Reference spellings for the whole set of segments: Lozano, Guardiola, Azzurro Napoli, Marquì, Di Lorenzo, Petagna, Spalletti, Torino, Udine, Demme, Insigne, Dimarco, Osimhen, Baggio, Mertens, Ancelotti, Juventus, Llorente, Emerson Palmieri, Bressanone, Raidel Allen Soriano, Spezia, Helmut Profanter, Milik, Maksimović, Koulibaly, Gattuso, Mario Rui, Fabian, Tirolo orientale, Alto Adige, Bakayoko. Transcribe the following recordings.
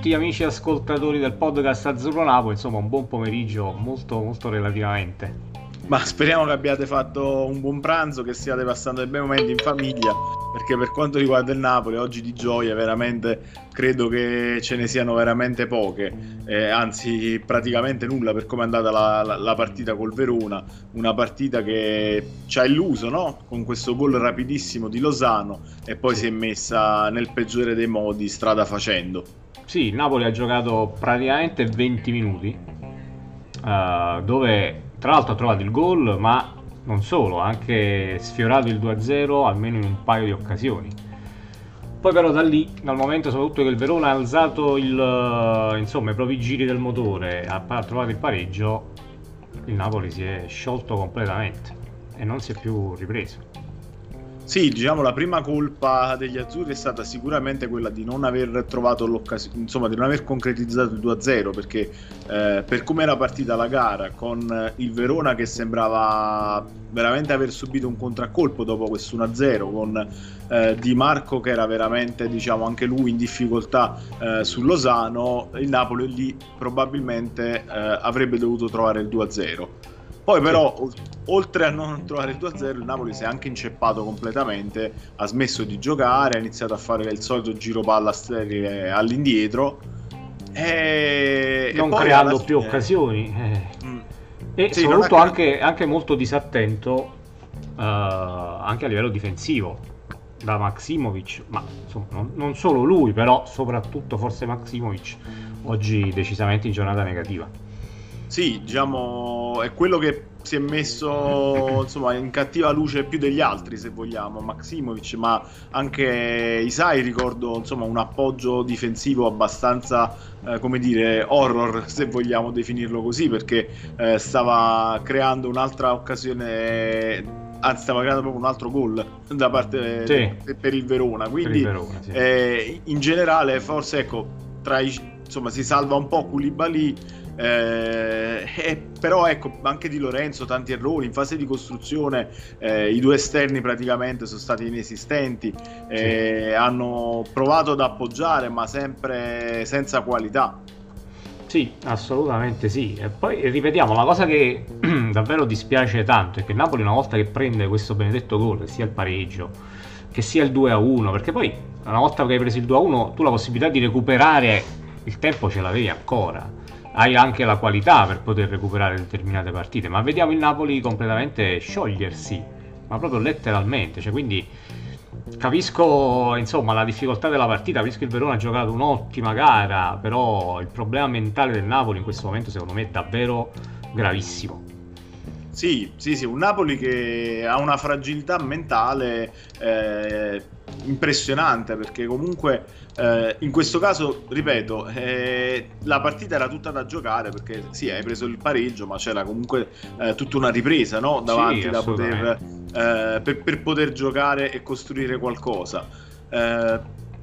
tutti amici ascoltatori del podcast Azzurro Napoli, insomma un buon pomeriggio, molto relativamente. Ma speriamo che abbiate fatto un buon pranzo, che stiate passando dei bei momenti in famiglia, perché per quanto riguarda il Napoli oggi di gioia veramente credo che ce ne siano veramente poche, anzi praticamente nulla per come è andata la partita col Verona, una partita che ci ha illuso, no? Con questo gol rapidissimo di Lozano e poi si è messa nel peggiore dei modi strada facendo. Sì, il Napoli ha giocato praticamente 20 minuti dove tra l'altro ha trovato il gol, ma non solo, ha anche sfiorato il 2-0 almeno in un paio di occasioni. Poi però da lì, dal momento soprattutto che il Verona ha alzato i propri giri del motore, ha trovato il pareggio, il Napoli si è sciolto completamente e non si è più ripreso. Sì, diciamo la prima colpa degli azzurri è stata sicuramente quella di non aver trovato l'occasione, insomma di non aver concretizzato il 2-0, perché per come era partita la gara con il Verona che sembrava veramente aver subito un contraccolpo dopo questo 1-0 con Dimarco che era veramente, diciamo, anche lui in difficoltà su Lozano, il Napoli lì probabilmente avrebbe dovuto trovare il 2-0. Poi però, oltre a non trovare il 2-0, il Napoli si è anche inceppato completamente, ha smesso di giocare, ha iniziato a fare il solito giro palla sterile all'indietro e non creando più occasioni e sì, soprattutto anche molto disattento anche a livello difensivo da Maksimović, ma insomma, non solo lui, però soprattutto forse Maksimović oggi decisamente in giornata negativa. Sì, diciamo, è quello che si è messo, insomma, in cattiva luce più degli altri, se vogliamo, Maksimović, ma anche Isai, ricordo, insomma, un appoggio difensivo abbastanza, come dire, horror, se vogliamo definirlo così, perché stava creando un'altra occasione, anzi stava creando proprio un altro gol da parte per il Verona, quindi per il Verona, sì. In generale forse, ecco, insomma, si salva un po' Koulibaly, però ecco anche Di Lorenzo tanti errori in fase di costruzione, i due esterni praticamente sono stati inesistenti, sì. Hanno provato ad appoggiare ma sempre senza qualità. Sì, assolutamente sì. E poi ripetiamo, la cosa che davvero dispiace tanto è che Napoli, una volta che prende questo benedetto gol, che sia il pareggio, che sia il 2-1, perché poi una volta che hai preso il 2-1 tu la possibilità di recuperare il tempo ce l'avevi ancora, hai anche la qualità per poter recuperare determinate partite, ma vediamo il Napoli completamente sciogliersi, ma proprio letteralmente, cioè, quindi capisco, insomma, la difficoltà della partita, capisco che il Verona ha giocato un'ottima gara, però il problema mentale del Napoli in questo momento secondo me è davvero gravissimo. Sì, un Napoli che ha una fragilità mentale impressionante, perché comunque in questo caso, ripeto, la partita era tutta da giocare, perché sì, hai preso il pareggio ma c'era comunque tutta una ripresa, no? Davanti, sì, da poter, per poter giocare e costruire qualcosa.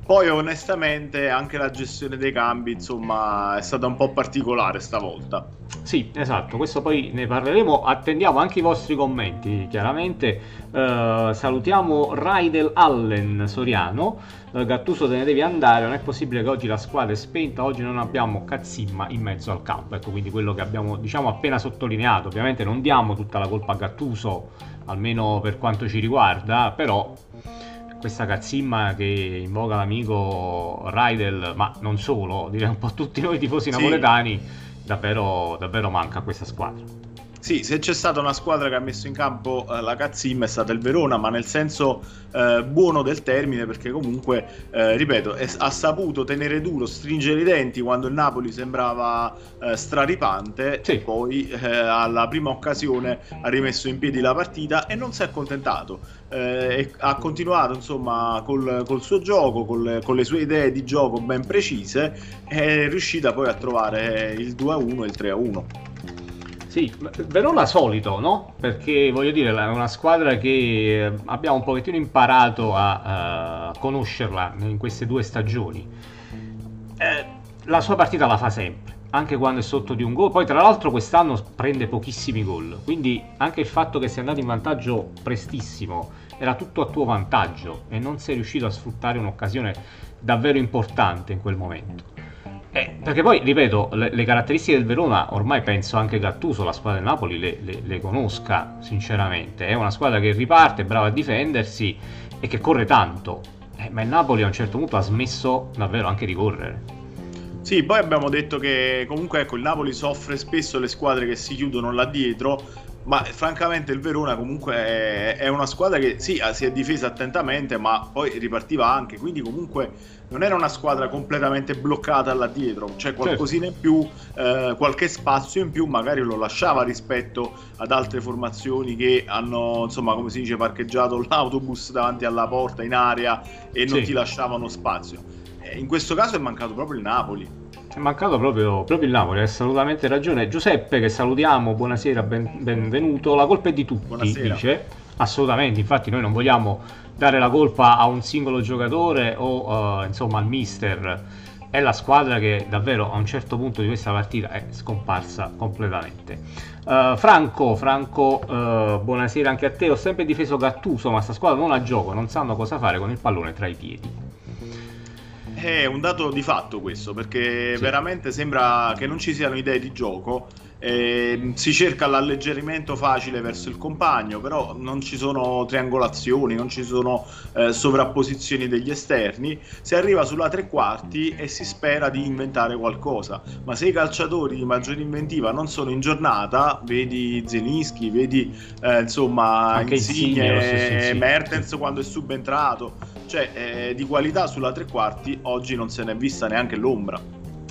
Poi onestamente anche la gestione dei cambi, insomma, è stata un po' particolare stavolta. Sì, esatto, questo poi ne parleremo, attendiamo anche i vostri commenti chiaramente. Salutiamo Raidel Allen Soriano, Gattuso te ne devi andare, non è possibile che oggi la squadra è spenta, oggi non abbiamo Cazzimma in mezzo al campo, ecco, quindi quello che abbiamo, diciamo, appena sottolineato. Ovviamente non diamo tutta la colpa a Gattuso, almeno per quanto ci riguarda, però questa cazzimma che invoca l'amico Raidel, ma non solo, direi un po' tutti noi tifosi napoletani, davvero manca questa squadra. Sì, se c'è stata una squadra che ha messo in campo la cazzimma è stata il Verona, ma nel senso buono del termine, perché comunque, ripeto, ha saputo tenere duro, stringere i denti quando il Napoli sembrava straripante, sì. E poi alla prima occasione ha rimesso in piedi la partita e non si è accontentato, e ha continuato, insomma, col suo gioco, con le sue idee di gioco ben precise, e è riuscita poi a trovare il 2-1 e il 3-1. Sì, Verona solito, no? Perché voglio dire, è una squadra che abbiamo un pochettino imparato a conoscerla in queste due stagioni. La sua partita la fa sempre, anche quando è sotto di un gol. Poi tra l'altro quest'anno prende pochissimi gol, quindi anche il fatto che sia andato in vantaggio prestissimo era tutto a tuo vantaggio e non sei riuscito a sfruttare un'occasione davvero importante in quel momento. Perché poi, ripeto, le caratteristiche del Verona ormai penso anche Gattuso, la squadra del Napoli, le conosca sinceramente. È una squadra che riparte, brava a difendersi e che corre tanto, ma il Napoli a un certo punto ha smesso davvero anche di correre. Sì, poi abbiamo detto che comunque, ecco, il Napoli soffre spesso le squadre che si chiudono là dietro, ma francamente il Verona comunque è una squadra che sì, si è difesa attentamente, ma poi ripartiva anche, quindi comunque non era una squadra completamente bloccata là dietro, cioè qualcosina in più, qualche spazio in più magari lo lasciava rispetto ad altre formazioni che hanno, insomma, come si dice, parcheggiato l'autobus davanti alla porta in area e non ti lasciavano spazio. In questo caso è mancato proprio il Napoli. È mancato proprio il Napoli, hai assolutamente ragione. Giuseppe, che salutiamo, buonasera, benvenuto. La colpa è di tutti, buonasera. Dice, assolutamente, infatti noi non vogliamo dare la colpa a un singolo giocatore o insomma al mister. È la squadra che davvero a un certo punto di questa partita è scomparsa completamente. Franco, buonasera anche a te. Ho sempre difeso Gattuso, ma sta squadra non ha gioco, non sanno cosa fare con il pallone tra i piedi. È un dato di fatto questo, perché veramente sembra che non ci siano idee di gioco, si cerca l'alleggerimento facile verso il compagno, però non ci sono triangolazioni, non ci sono sovrapposizioni degli esterni, si arriva sulla tre quarti e si spera di inventare qualcosa, ma se i calciatori di maggiore inventiva non sono in giornata, vedi Zielinski, vedi insomma Insigne, Mertens quando è subentrato, cioè di qualità sulla tre quarti oggi non se n'è vista neanche l'ombra.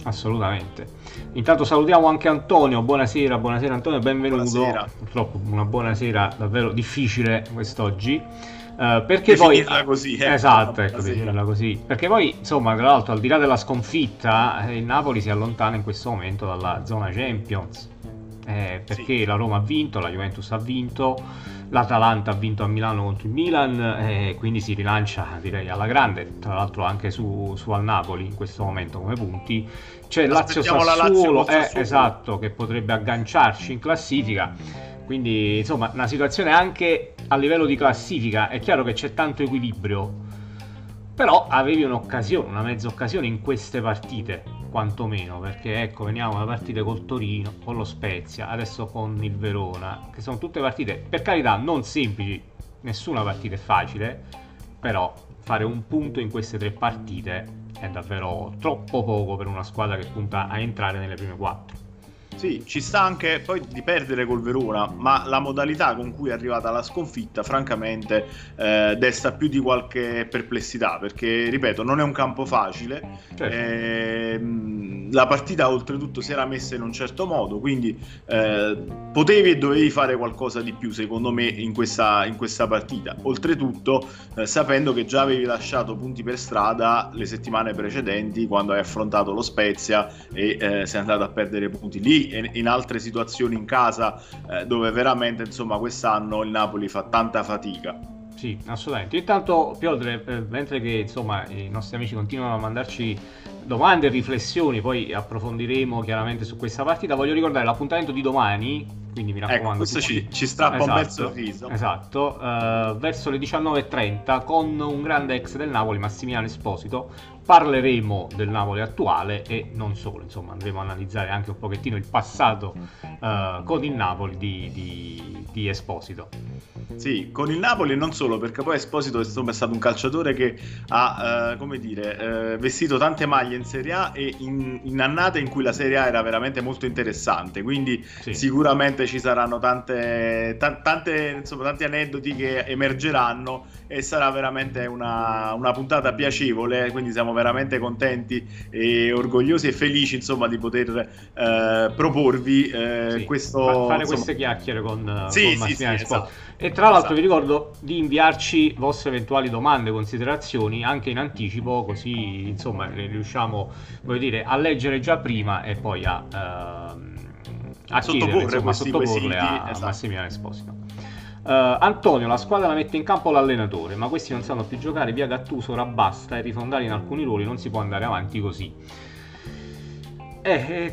Assolutamente. Intanto salutiamo anche Antonio, buonasera Antonio, benvenuto. Buonasera. Purtroppo una buonasera davvero difficile quest'oggi, perché poi così, esatto, ecco, definirla così, perché poi insomma, tra l'altro, al di là della sconfitta, il Napoli si allontana in questo momento dalla zona Champions, perché la Roma ha vinto, la Juventus ha vinto, l'Atalanta ha vinto a Milano contro il Milan, quindi si rilancia direi alla grande, tra l'altro anche su al Napoli in questo momento come punti. C'è Lazio Sassuolo, esatto, che potrebbe agganciarci in classifica, quindi insomma una situazione anche a livello di classifica, è chiaro che c'è tanto equilibrio, però avevi un'occasione, una mezza occasione in queste partite quantomeno, perché ecco, veniamo da partite col Torino, con lo Spezia, adesso con il Verona, che sono tutte partite per carità non semplici, nessuna partita è facile, però fare un punto in queste tre partite è davvero troppo poco per una squadra che punta a entrare nelle prime quattro. Sì, ci sta anche poi di perdere col Verona, ma la modalità con cui è arrivata la sconfitta francamente desta più di qualche perplessità, perché ripeto non è un campo facile, la partita oltretutto si era messa in un certo modo, quindi potevi e dovevi fare qualcosa di più secondo me in questa partita, oltretutto sapendo che già avevi lasciato punti per strada le settimane precedenti quando hai affrontato lo Spezia e sei andato a perdere punti lì, in altre situazioni in casa, dove veramente insomma quest'anno il Napoli fa tanta fatica. Sì, assolutamente. Intanto Piotr, mentre che insomma i nostri amici continuano a mandarci domande e riflessioni, poi approfondiremo chiaramente su questa partita, voglio ricordare l'appuntamento di domani, quindi mi raccomando, ecco, questo ci strappa un bel sorriso, esatto, verso le 19:30 con un grande ex del Napoli, Massimiliano Esposito. Parleremo del Napoli attuale e non solo, insomma andremo a analizzare anche un pochettino il passato con il Napoli di Esposito. Sì, con il Napoli e non solo, perché poi Esposito è stato un calciatore che ha come dire, vestito tante maglie in Serie A e in annate in cui la Serie A era veramente molto interessante, quindi sicuramente ci saranno tanti aneddoti che emergeranno e sarà veramente una puntata piacevole, quindi siamo veramente contenti e orgogliosi e felici insomma di poter proporvi questo, fare insomma queste chiacchiere con Massimiliano Esposito. E tra l'altro vi ricordo di inviarci vostre eventuali domande, considerazioni anche in anticipo, così insomma le riusciamo, voglio dire, a leggere già prima e poi a sottoporle a Massimiliano Esposito. Antonio, la squadra la mette in campo l'allenatore, ma questi non sanno più giocare, via Gattuso, ora basta, e rifondare in alcuni ruoli, non si può andare avanti così.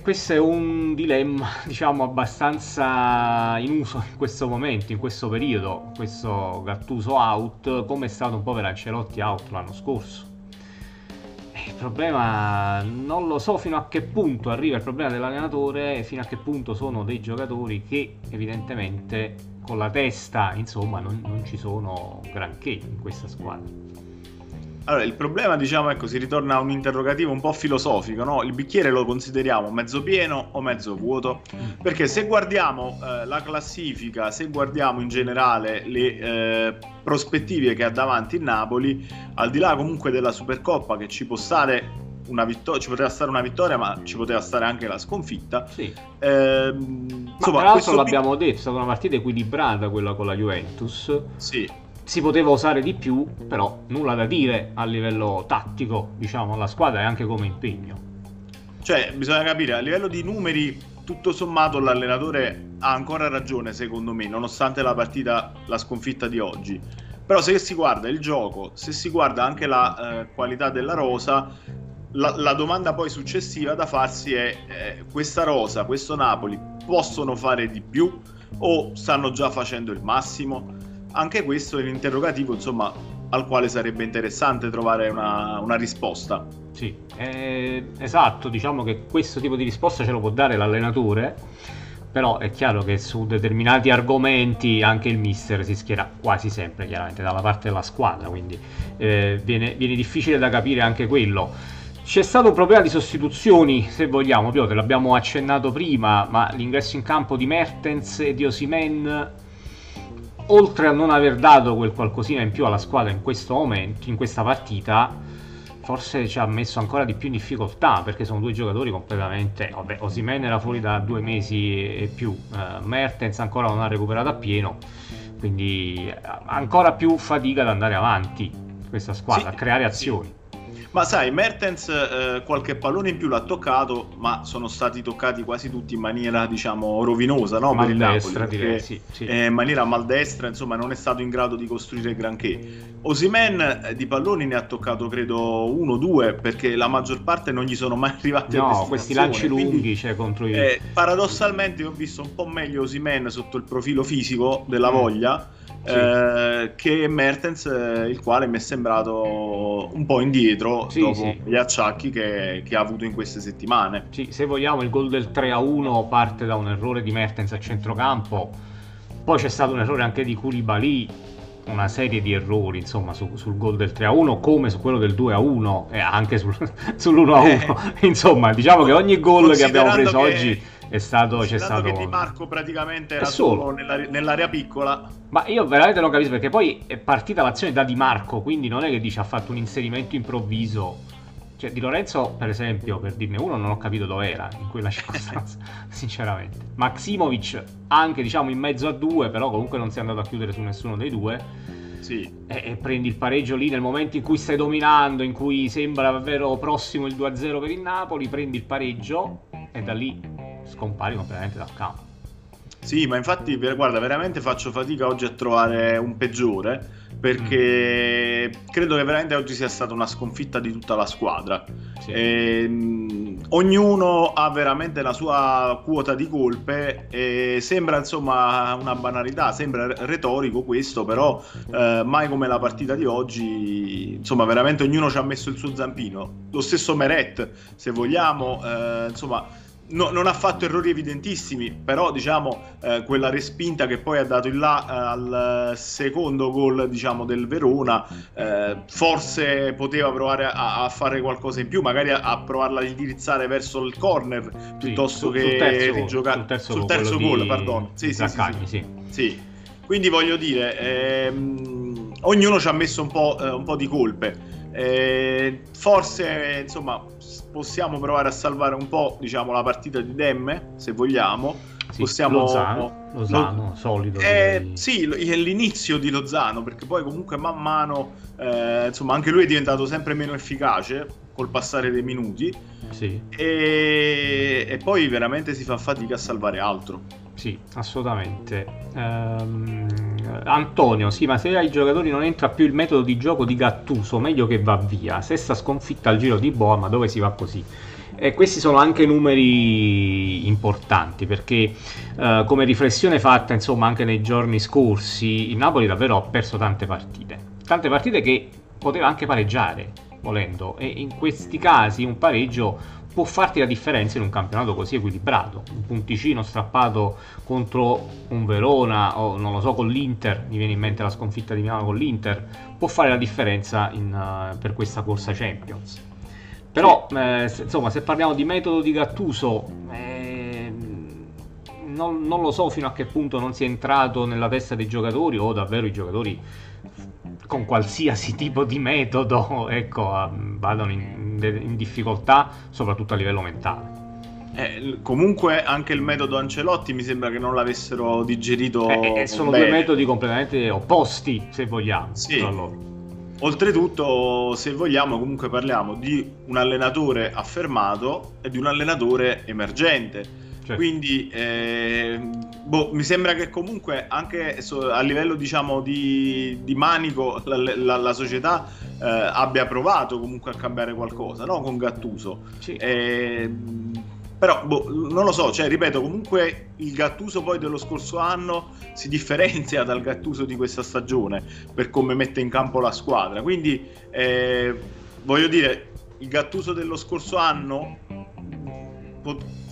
Questo è un dilemma, diciamo, abbastanza in uso in questo momento, in questo periodo, questo Gattuso out, come è stato un po' per Ancelotti out l'anno scorso. Il problema non lo so fino a che punto arriva il problema dell'allenatore e fino a che punto sono dei giocatori che evidentemente con la testa, insomma, non ci sono granché in questa squadra. Allora, il problema, diciamo, ecco, si ritorna a un interrogativo un po' filosofico, no? Il bicchiere lo consideriamo mezzo pieno o mezzo vuoto? Perché se guardiamo la classifica, se guardiamo in generale le prospettive che ha davanti il Napoli, al di là comunque della Supercoppa che ci può stare una ci poteva stare una vittoria, ma ci poteva stare anche la sconfitta. Sì. Insomma, tra l'altro l'abbiamo detto, è stata una partita equilibrata quella con la Juventus. Sì. Si poteva osare di più, però nulla da dire a livello tattico, diciamo, alla squadra e anche come impegno. Cioè, bisogna capire, a livello di numeri, tutto sommato l'allenatore ha ancora ragione, secondo me, nonostante la partita, la sconfitta di oggi. Però se si guarda il gioco, se si guarda anche la qualità della rosa, la domanda poi successiva da farsi è questa rosa, questo Napoli, possono fare di più o stanno già facendo il massimo? Anche questo è l'interrogativo, insomma, al quale sarebbe interessante trovare una risposta. Sì, esatto, diciamo che questo tipo di risposta ce lo può dare l'allenatore, però è chiaro che su determinati argomenti anche il mister si schiera quasi sempre chiaramente dalla parte della squadra, quindi viene difficile da capire anche quello. C'è stato un problema di sostituzioni, se vogliamo, Piotr, l'abbiamo accennato prima, ma l'ingresso in campo di Mertens e di Osimhen, oltre a non aver dato quel qualcosina in più alla squadra in questo momento, in questa partita, forse ci ha messo ancora di più in difficoltà, perché sono due giocatori completamente... Vabbè, Osimhen era fuori da 2 mesi e più, Mertens ancora non ha recuperato appieno, quindi ancora più fatica ad andare avanti questa squadra, sì, a creare azioni. Ma sai, Mertens qualche pallone in più l'ha toccato, ma sono stati toccati quasi tutti in maniera, diciamo, rovinosa, no? Per il Napoli, direi, sì, sì. In maniera maldestra, insomma, non è stato in grado di costruire granché. Osimhen di palloni ne ha toccato credo 1 o 2, perché la maggior parte non gli sono mai arrivati, no, a destinazione. Questi lanci lunghi, cioè, contro i... paradossalmente ho visto un po' meglio Osimhen sotto il profilo fisico della voglia. Sì. Che Mertens, il quale mi è sembrato un po' indietro, sì, dopo gli acciacchi che ha avuto in queste settimane. Sì, se vogliamo, il gol del 3-1 parte da un errore di Mertens a centrocampo, poi c'è stato un errore anche di Koulibaly, una serie di errori, insomma, sul gol del 3-1 come su quello del 2-1 e anche sull'1-1. Insomma, diciamo che ogni gol che abbiamo preso oggi è stato... c'è stato che Dimarco praticamente era solo nell'area piccola. Ma io veramente non capisco, perché poi è partita l'azione da Dimarco, quindi non è che dice ha fatto un inserimento improvviso. Cioè, Di Lorenzo, per esempio, per dirne uno, non ho capito dove era in quella circostanza, sinceramente. Maksimović anche, diciamo, in mezzo a 2, però comunque non si è andato a chiudere su nessuno dei due. Sì. E prendi il pareggio lì nel momento in cui stai dominando, in cui sembra davvero prossimo il 2-0 per il Napoli, prendi il pareggio e da lì scompari completamente dal campo. Sì, ma infatti, guarda, veramente faccio fatica oggi a trovare un peggiore, perché credo che veramente oggi sia stata una sconfitta di tutta la squadra. Sì. Ognuno ha veramente la sua quota di colpe e sembra, insomma, una banalità, sembra retorico questo, però mai come la partita di oggi, insomma, veramente ognuno ci ha messo il suo zampino. Lo stesso Meret, se vogliamo, insomma, no, non ha fatto errori evidentissimi, però, diciamo, quella respinta che poi ha dato il là al secondo gol, diciamo, del Verona, forse poteva provare a fare qualcosa in più, magari a provarla a indirizzare verso il corner piuttosto che giocare sul terzo gol, pardon. Sì. Quindi voglio dire, ognuno ci ha messo un po' di colpe. Forse, insomma, possiamo provare a salvare un po', diciamo, la partita di Demme, se vogliamo. Sì, possiamo... Lozano solido. Sì, è l'inizio di Lozano, perché poi comunque man mano, insomma, anche lui è diventato sempre meno efficace col passare dei minuti. Sì. E poi veramente si fa fatica a salvare altro. Sì, assolutamente. Antonio, sì, ma se ai giocatori non entra più il metodo di gioco di Gattuso, meglio che va via. Sesta sconfitta al giro di Boa, ma dove si va così? E questi sono anche numeri importanti, perché come riflessione fatta, insomma, anche nei giorni scorsi, il Napoli davvero ha perso tante partite che poteva anche pareggiare, volendo, e in questi casi un pareggio può farti la differenza in un campionato così equilibrato. Un punticino strappato contro un Verona o non lo so con l'Inter, mi viene in mente la sconfitta di Milano con l'Inter, può fare la differenza per questa corsa Champions. Però insomma, se parliamo di metodo di Gattuso, non lo so fino a che punto non sia entrato nella testa dei giocatori, o davvero i giocatori con qualsiasi tipo di metodo, ecco, vadano in difficoltà, soprattutto a livello mentale. Comunque anche il metodo Ancelotti mi sembra che non l'avessero digerito sono bene. Due metodi completamente opposti, se vogliamo, sì. Tra loro. Oltretutto, se vogliamo, comunque parliamo di un allenatore affermato e di un allenatore emergente. Certo. Quindi mi sembra che comunque anche a livello, diciamo, di manico la società abbia provato comunque a cambiare qualcosa, no? Con Gattuso, sì. Però non lo so, cioè, ripeto, comunque il Gattuso poi dello scorso anno si differenzia dal Gattuso di questa stagione per come mette in campo la squadra. Quindi voglio dire, il Gattuso dello scorso anno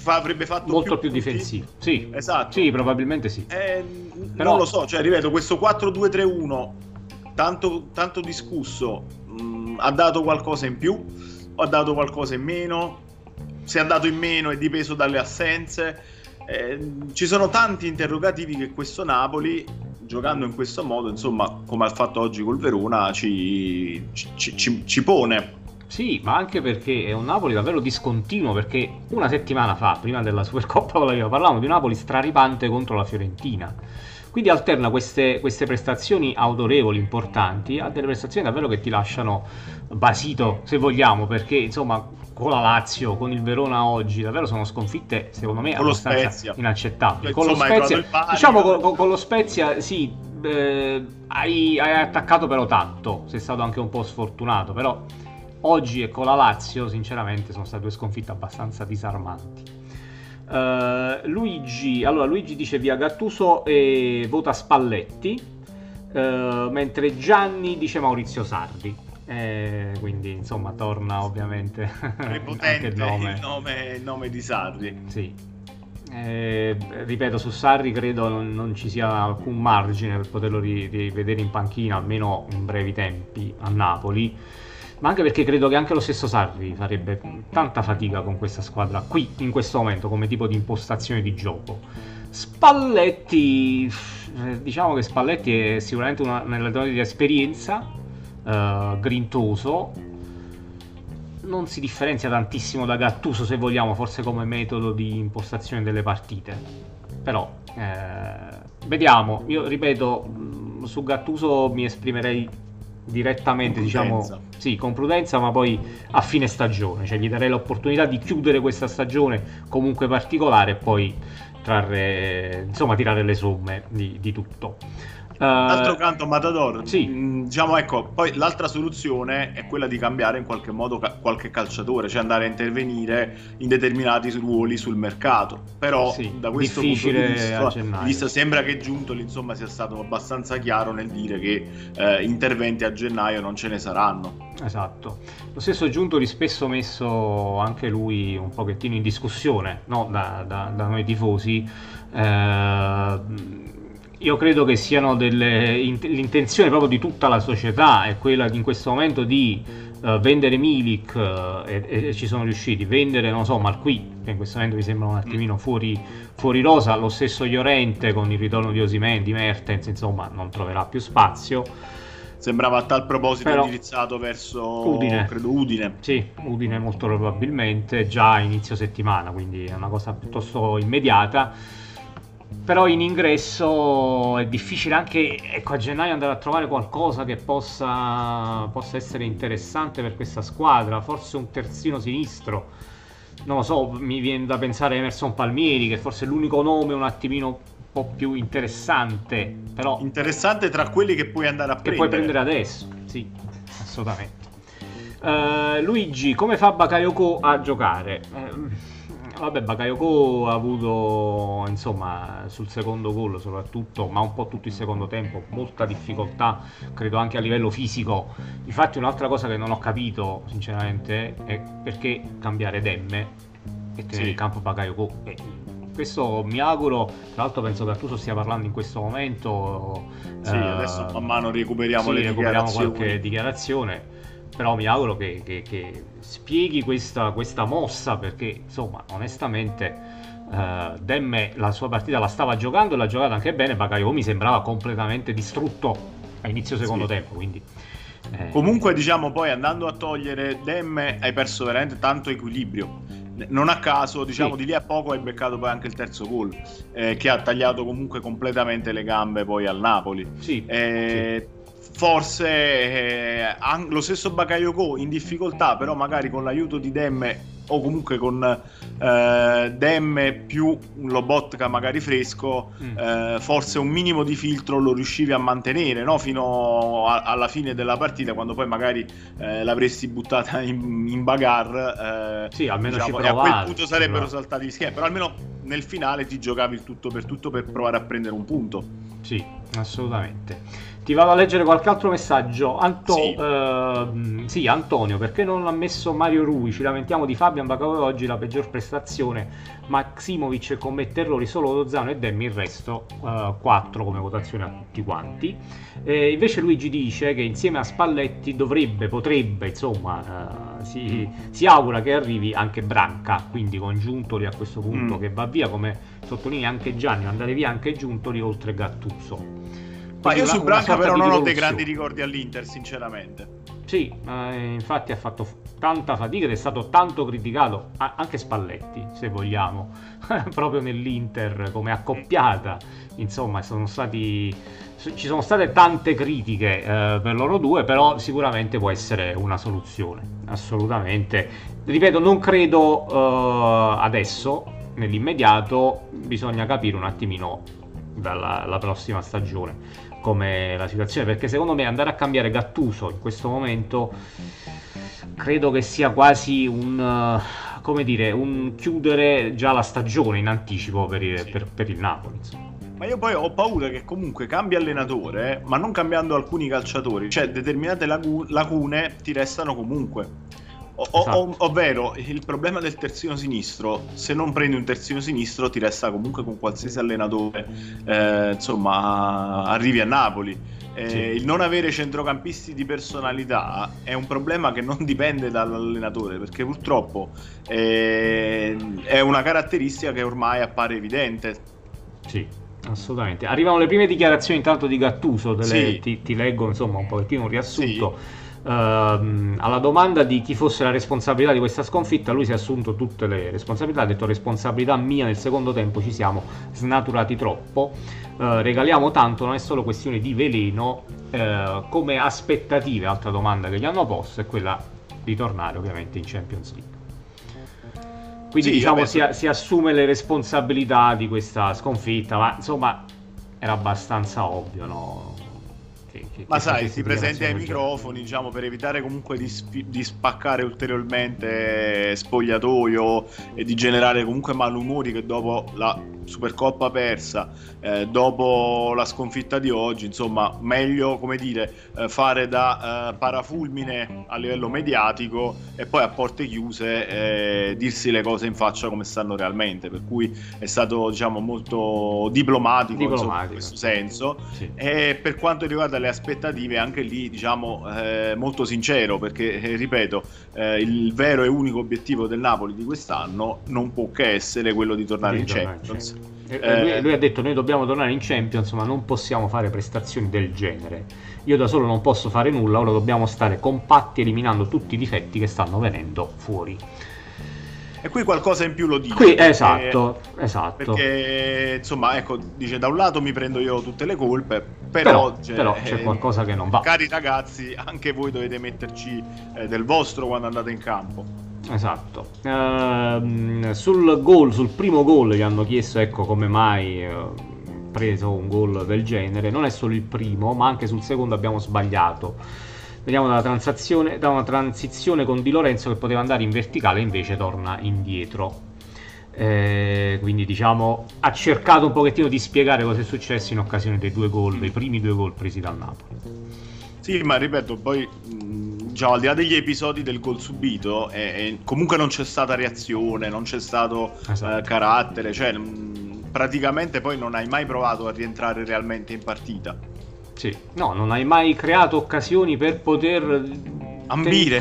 avrebbe fatto molto più difensivo, sì, esatto, sì, probabilmente sì. Però non lo so, cioè, ripeto, questo 4-2-3-1 tanto discusso ha dato qualcosa in più o ha dato qualcosa in meno? Se ha dato in meno è dipeso dalle assenze. Ci sono tanti interrogativi che questo Napoli, giocando in questo modo, insomma, come ha fatto oggi col Verona, ci pone. Sì, ma anche perché è un Napoli davvero discontinuo, perché una settimana fa, prima della Supercoppa con la Juve, parlavamo di un Napoli straripante contro la Fiorentina. Quindi alterna queste prestazioni autorevoli, importanti, a delle prestazioni davvero che ti lasciano basito, se vogliamo, perché insomma con la Lazio, con il Verona oggi, davvero sono sconfitte, secondo me, abbastanza inaccettabili. Con lo Spezia, diciamo, con lo Spezia sì, hai attaccato però tanto, sei stato anche un po' sfortunato, però oggi e con la Lazio sinceramente sono state due sconfitte abbastanza disarmanti. Luigi dice via Gattuso e vota Spalletti, mentre Gianni dice Maurizio Sarri, quindi insomma torna ovviamente anche il nome di Sarri, sì. Ripeto, su Sarri credo non ci sia alcun margine per poterlo rivedere in panchina, almeno in brevi tempi a Napoli, ma anche perché credo che anche lo stesso Sarri farebbe tanta fatica con questa squadra qui, in questo momento, come tipo di impostazione di gioco. Spalletti, diciamo che Spalletti è sicuramente un allenatore di esperienza, grintoso, non si differenzia tantissimo da Gattuso, se vogliamo, forse come metodo di impostazione delle partite. Però vediamo, io ripeto, su Gattuso mi esprimerei direttamente, diciamo, sì, con prudenza, ma poi a fine stagione, cioè gli darei l'opportunità di chiudere questa stagione comunque particolare e poi tirare le somme di tutto. D'altro canto, Matador, sì, diciamo, ecco, poi l'altra soluzione è quella di cambiare in qualche modo qualche calciatore, cioè andare a intervenire in determinati ruoli sul mercato. Però sì, da questo punto di vista sembra che Giuntoli, insomma, sia stato abbastanza chiaro nel dire che interventi a gennaio non ce ne saranno. Esatto, lo stesso Giuntoli spesso messo anche lui un pochettino in discussione, no? da noi tifosi. Io credo che siano l'intenzione proprio di tutta la società è quella in questo momento di vendere Milik, e ci sono riusciti, vendere, non so, Marquì, che in questo momento mi sembra un attimino fuori rosa, lo stesso Llorente con il ritorno di Osimhen, di Mertens, insomma non troverà più spazio. Sembrava a tal proposito indirizzato verso Udine, credo Udine. Sì, Udine molto probabilmente, già inizio settimana, quindi è una cosa piuttosto immediata. Però in ingresso è difficile anche, ecco, a gennaio andare a trovare qualcosa che possa essere interessante per questa squadra, forse un terzino sinistro, non lo so, mi viene da pensare a Emerson Palmieri, che forse è l'unico nome un attimino un po' più interessante, però interessante tra quelli che puoi andare a prendere, che puoi prendere adesso, sì, assolutamente. Luigi, come fa Bakayoko a giocare? Vabbè, Bakayoko ha avuto, insomma, sul secondo gol soprattutto, ma un po' tutto il secondo tempo, molta difficoltà, credo anche a livello fisico. Infatti un'altra cosa che non ho capito, sinceramente, è perché cambiare Demme e tenere in campo Bakayoko. Questo mi auguro, tra l'altro penso che Gattuso stia parlando in questo momento. Sì, adesso man mano recuperiamo le dichiarazioni. Qualche dichiarazione. Però mi auguro che spieghi questa mossa, perché insomma onestamente Demme la sua partita la stava giocando e l'ha giocata anche bene. Bakayoko mi sembrava completamente distrutto a inizio secondo tempo, quindi comunque diciamo, poi andando a togliere Demme hai perso veramente tanto equilibrio. Non a caso, diciamo, di lì a poco hai beccato poi anche il terzo gol, che ha tagliato comunque completamente le gambe poi al Napoli. Forse lo stesso Bakayoko in difficoltà, però magari con l'aiuto di Demme o comunque con Demme più un Lobotka magari fresco, forse un minimo di filtro lo riuscivi a mantenere, no? Fino alla fine della partita, quando poi magari l'avresti buttata in bagarre, almeno diciamo, ci provavi, e a quel punto sarebbero saltati gli schemi, però almeno nel finale ti giocavi il tutto per provare a prendere un punto. Sì, assolutamente. Ti vado a leggere qualche altro messaggio. Antonio, perché non l'ha messo Mario Rui? Ci lamentiamo di Fabian Bakayoko, oggi la peggior prestazione. Maksimović commette errori solo Lozano e Demme, il resto 4 come votazione a tutti quanti. Invece Luigi dice che insieme a Spalletti si augura che arrivi anche Branca, quindi con Giuntoli a questo punto che va via, come sottolinea anche Gianni, andare via anche Giuntoli oltre Gattuso. Ma io su Branca però non ho dei grandi ricordi all'Inter, sinceramente. Sì, infatti ha fatto tanta fatica ed è stato tanto criticato, anche Spalletti, se vogliamo, proprio nell'Inter come accoppiata. Insomma, ci sono state tante critiche per loro due, però sicuramente può essere una soluzione, assolutamente. Ripeto, non credo adesso, nell'immediato, bisogna capire un attimino dalla prossima stagione come la situazione, perché secondo me andare a cambiare Gattuso in questo momento credo che sia quasi un chiudere già la stagione in anticipo per il Napoli, insomma. Ma io poi ho paura che comunque cambi allenatore, ma non cambiando alcuni calciatori, cioè determinate lacune ti restano comunque. Ovvero il problema del terzino sinistro: se non prendi un terzino sinistro ti resta comunque con qualsiasi allenatore, insomma, arrivi a Napoli. Il non avere centrocampisti di personalità è un problema che non dipende dall'allenatore, perché purtroppo è una caratteristica che ormai appare evidente. Sì, assolutamente. Arrivano le prime dichiarazioni intanto di Gattuso, ti leggo insomma un pochettino un riassunto. Alla domanda di chi fosse la responsabilità di questa sconfitta, lui si è assunto tutte le responsabilità, ha detto: responsabilità mia, nel secondo tempo ci siamo snaturati troppo, regaliamo tanto, non è solo questione di veleno. Come aspettative, altra domanda che gli hanno posto è quella di tornare ovviamente in Champions League, quindi si assume le responsabilità di questa sconfitta, ma insomma era abbastanza ovvio, no? Ma sai, si presenta ai microfoni, diciamo, per evitare comunque di spaccare ulteriormente spogliatoio e di generare comunque malumori, che dopo la Supercoppa persa, dopo la sconfitta di oggi, insomma, meglio, come dire, fare da parafulmine a livello mediatico e poi a porte chiuse dirsi le cose in faccia come stanno realmente, per cui è stato, diciamo, molto diplomatico. Insomma, in questo senso. E per quanto riguarda le aspettative, anche lì, diciamo, molto sincero, perché ripeto, il vero e unico obiettivo del Napoli di quest'anno non può che essere quello di tornare in Champions. Lui ha detto: noi dobbiamo tornare in Champions, ma non possiamo fare prestazioni del genere, io da solo non posso fare nulla, ora dobbiamo stare compatti eliminando tutti i difetti che stanno venendo fuori. E qui qualcosa in più lo dice. Qui, esatto. Perché, insomma, ecco, dice: da un lato mi prendo io tutte le colpe, però c'è qualcosa che non va. Cari ragazzi, anche voi dovete metterci del vostro quando andate in campo. Esatto. Sul primo gol gli hanno chiesto, ecco, come mai preso un gol del genere. Non è solo il primo, ma anche sul secondo abbiamo sbagliato. Vediamo da una transizione con Di Lorenzo che poteva andare in verticale, invece torna indietro. Quindi diciamo ha cercato un pochettino di spiegare cosa è successo in occasione dei due gol, dei primi due gol presi dal Napoli. Sì, ma ripeto, poi diciamo, al di là degli episodi del gol subito comunque non c'è stata reazione, non c'è stato carattere, cioè praticamente poi non hai mai provato a rientrare realmente in partita. Sì, no, non hai mai creato occasioni per poter ambire,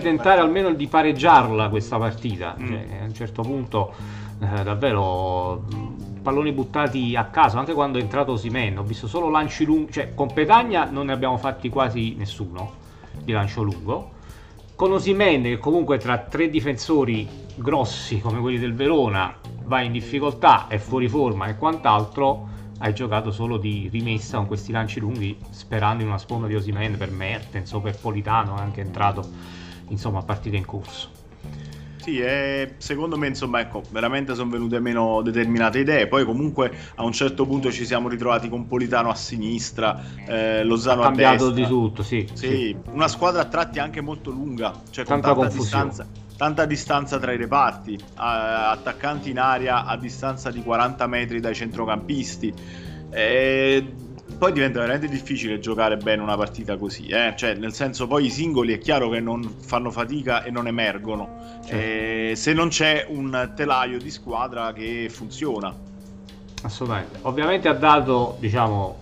tentare almeno di pareggiarla questa partita. Cioè, a un certo punto davvero palloni buttati a caso, anche quando è entrato Osimhen ho visto solo lanci lunghi, cioè con Petagna non ne abbiamo fatti quasi nessuno di lancio lungo, con Osimhen che comunque tra tre difensori grossi come quelli del Verona va in difficoltà, è fuori forma e quant'altro, hai giocato solo di rimessa con questi lanci lunghi sperando in una sponda di Osimhen per Mertens o per Politano, anche entrato insomma a partita in corso. Sì, secondo me insomma ecco, veramente sono venute meno determinate idee, poi comunque a un certo punto ci siamo ritrovati con Politano a sinistra, Lozano a destra, cambiato di tutto, sì. Una squadra a tratti anche molto lunga, cioè tanta confusione. Tanta distanza tra i reparti, attaccanti in aria a distanza di 40 metri dai centrocampisti, poi diventa veramente difficile giocare bene una partita così, cioè nel senso poi i singoli è chiaro che non fanno fatica e non emergono, se non c'è un telaio di squadra che funziona. Assolutamente, ovviamente ha dato diciamo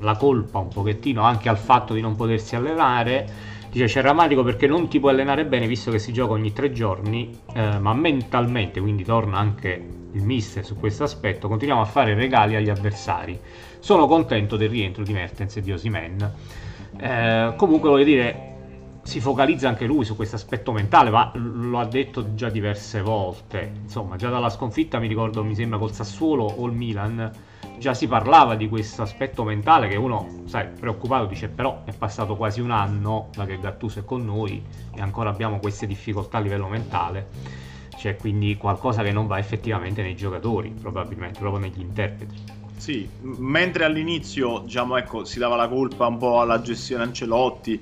la colpa un pochettino anche al fatto di non potersi allenare. Dice c'è rammarico perché non ti puoi allenare bene visto che si gioca ogni 3 giorni, ma mentalmente, quindi torna anche il mister su questo aspetto, continuiamo a fare regali agli avversari. Sono contento del rientro di Mertens e di Osimhen, comunque voglio dire si focalizza anche lui su questo aspetto mentale, ma lo ha detto già diverse volte, insomma già dalla sconfitta mi ricordo mi sembra col Sassuolo o il Milan già si parlava di questo aspetto mentale che uno, sai, preoccupato dice però è passato quasi un anno da che Gattuso è con noi e ancora abbiamo queste difficoltà a livello mentale, cioè quindi qualcosa che non va effettivamente nei giocatori, probabilmente proprio negli interpreti. Sì, mentre all'inizio diciamo, ecco, si dava la colpa un po' alla gestione Ancelotti,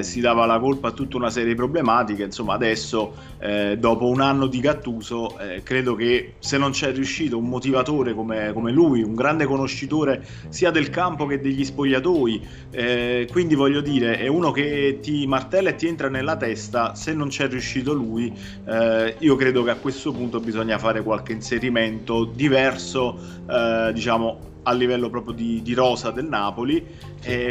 si dava la colpa a tutta una serie di problematiche, insomma adesso dopo un anno di Gattuso credo che se non c'è riuscito un motivatore come lui, un grande conoscitore sia del campo che degli spogliatoi, quindi voglio dire è uno che ti martella e ti entra nella testa, se non c'è riuscito lui io credo che a questo punto bisogna fare qualche inserimento diverso, diciamo a livello proprio di rosa del Napoli,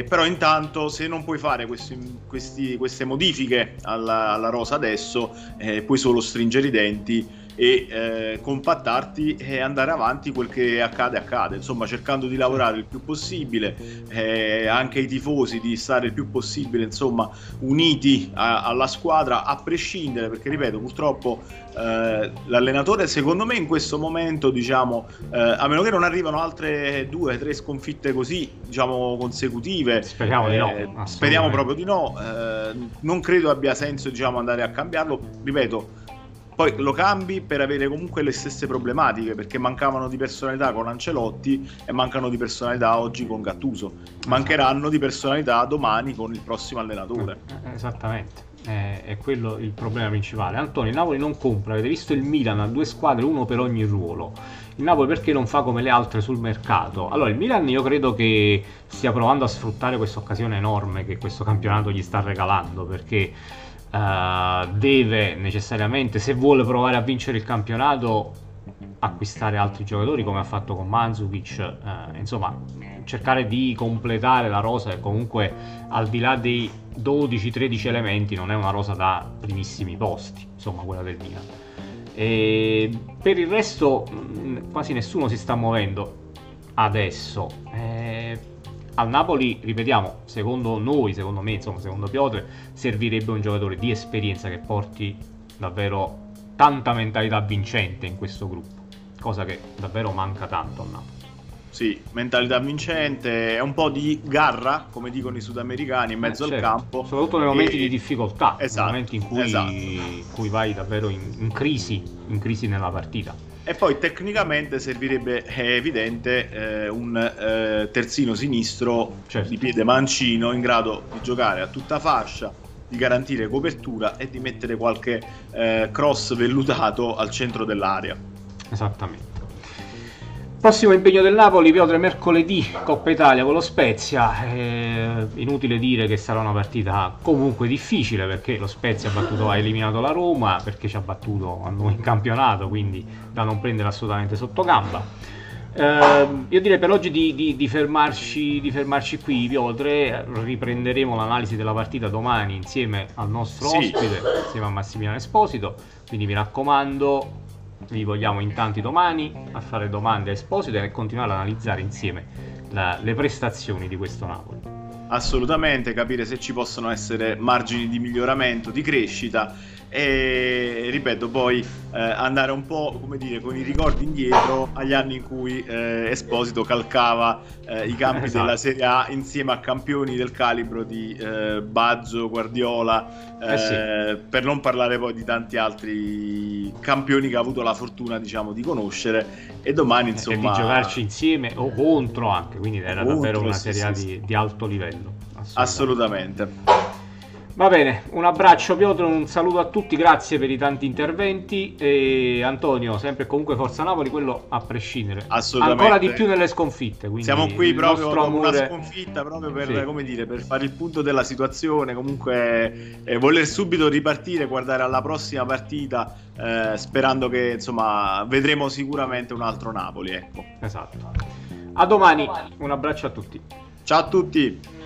però intanto se non puoi fare queste modifiche alla rosa adesso puoi solo stringere i denti e compattarti e andare avanti, quel che accade, insomma cercando di lavorare il più possibile, anche i tifosi di stare il più possibile insomma uniti alla squadra a prescindere, perché ripeto purtroppo l'allenatore secondo me in questo momento diciamo a meno che non arrivano altre 2-3 sconfitte così diciamo consecutive, speriamo di no, speriamo proprio di no, non credo abbia senso diciamo andare a cambiarlo, ripeto poi lo cambi per avere comunque le stesse problematiche, perché mancavano di personalità con Ancelotti e mancano di personalità oggi con Gattuso, mancheranno di personalità domani con il prossimo allenatore. Esattamente, è quello il problema principale. Antonio, il Napoli non compra, avete visto il Milan, ha 2 squadre, 1 per ogni ruolo. Il Napoli perché non fa come le altre sul mercato? Allora, il Milan io credo che stia provando a sfruttare questa occasione enorme che questo campionato gli sta regalando, perché deve necessariamente, se vuole provare a vincere il campionato, acquistare altri giocatori come ha fatto con Maksimović, insomma cercare di completare la rosa che comunque al di là dei 12-13 elementi non è una rosa da primissimi posti, insomma quella del Milan, e per il resto quasi nessuno si sta muovendo adesso. Al Napoli, ripetiamo, secondo noi, secondo me, insomma, secondo Piotr, servirebbe un giocatore di esperienza che porti davvero tanta mentalità vincente in questo gruppo, cosa che davvero manca tanto al Napoli. Sì, mentalità vincente, è un po' di garra, come dicono i sudamericani, in mezzo al campo. Soprattutto nei momenti di difficoltà, nei momenti in cui vai davvero in crisi nella partita. E poi tecnicamente servirebbe, è evidente, un terzino sinistro di piede mancino in grado di giocare a tutta fascia, di garantire copertura e di mettere qualche cross vellutato al centro dell'area. Esattamente. Prossimo impegno del Napoli, Piotr, mercoledì Coppa Italia con lo Spezia. Inutile dire che sarà una partita comunque difficile, perché lo Spezia ha eliminato la Roma, perché ci ha battuto a noi in campionato, quindi da non prendere assolutamente sotto gamba. Io direi per oggi di fermarci qui, Piotr. Riprenderemo l'analisi della partita domani insieme al nostro ospite, insieme a Massimiliano Esposito, quindi mi raccomando, vi vogliamo in tanti domani a fare domande a Esposito e continuare ad analizzare insieme le prestazioni di questo Napoli. Assolutamente, capire se ci possono essere margini di miglioramento, di crescita, e ripeto poi andare un po', come dire, con i ricordi indietro agli anni in cui Esposito calcava i campi della Serie A insieme a campioni del calibro di Baggio, Guardiola, per non parlare poi di tanti altri campioni che ha avuto la fortuna, diciamo, di conoscere, e domani insomma e di giocarci insieme o contro anche, quindi era davvero una Serie A di alto livello, assolutamente. Va bene, un abbraccio Piotr, un saluto a tutti, grazie per i tanti interventi e Antonio, sempre e comunque forza Napoli, quello a prescindere. Assolutamente. Ancora di più nelle sconfitte, quindi siamo qui proprio con amore... una sconfitta proprio per, come dire, per fare il punto della situazione, comunque voler subito ripartire, guardare alla prossima partita sperando che insomma vedremo sicuramente un altro Napoli, ecco. Esatto. A domani, un abbraccio a tutti. Ciao a tutti.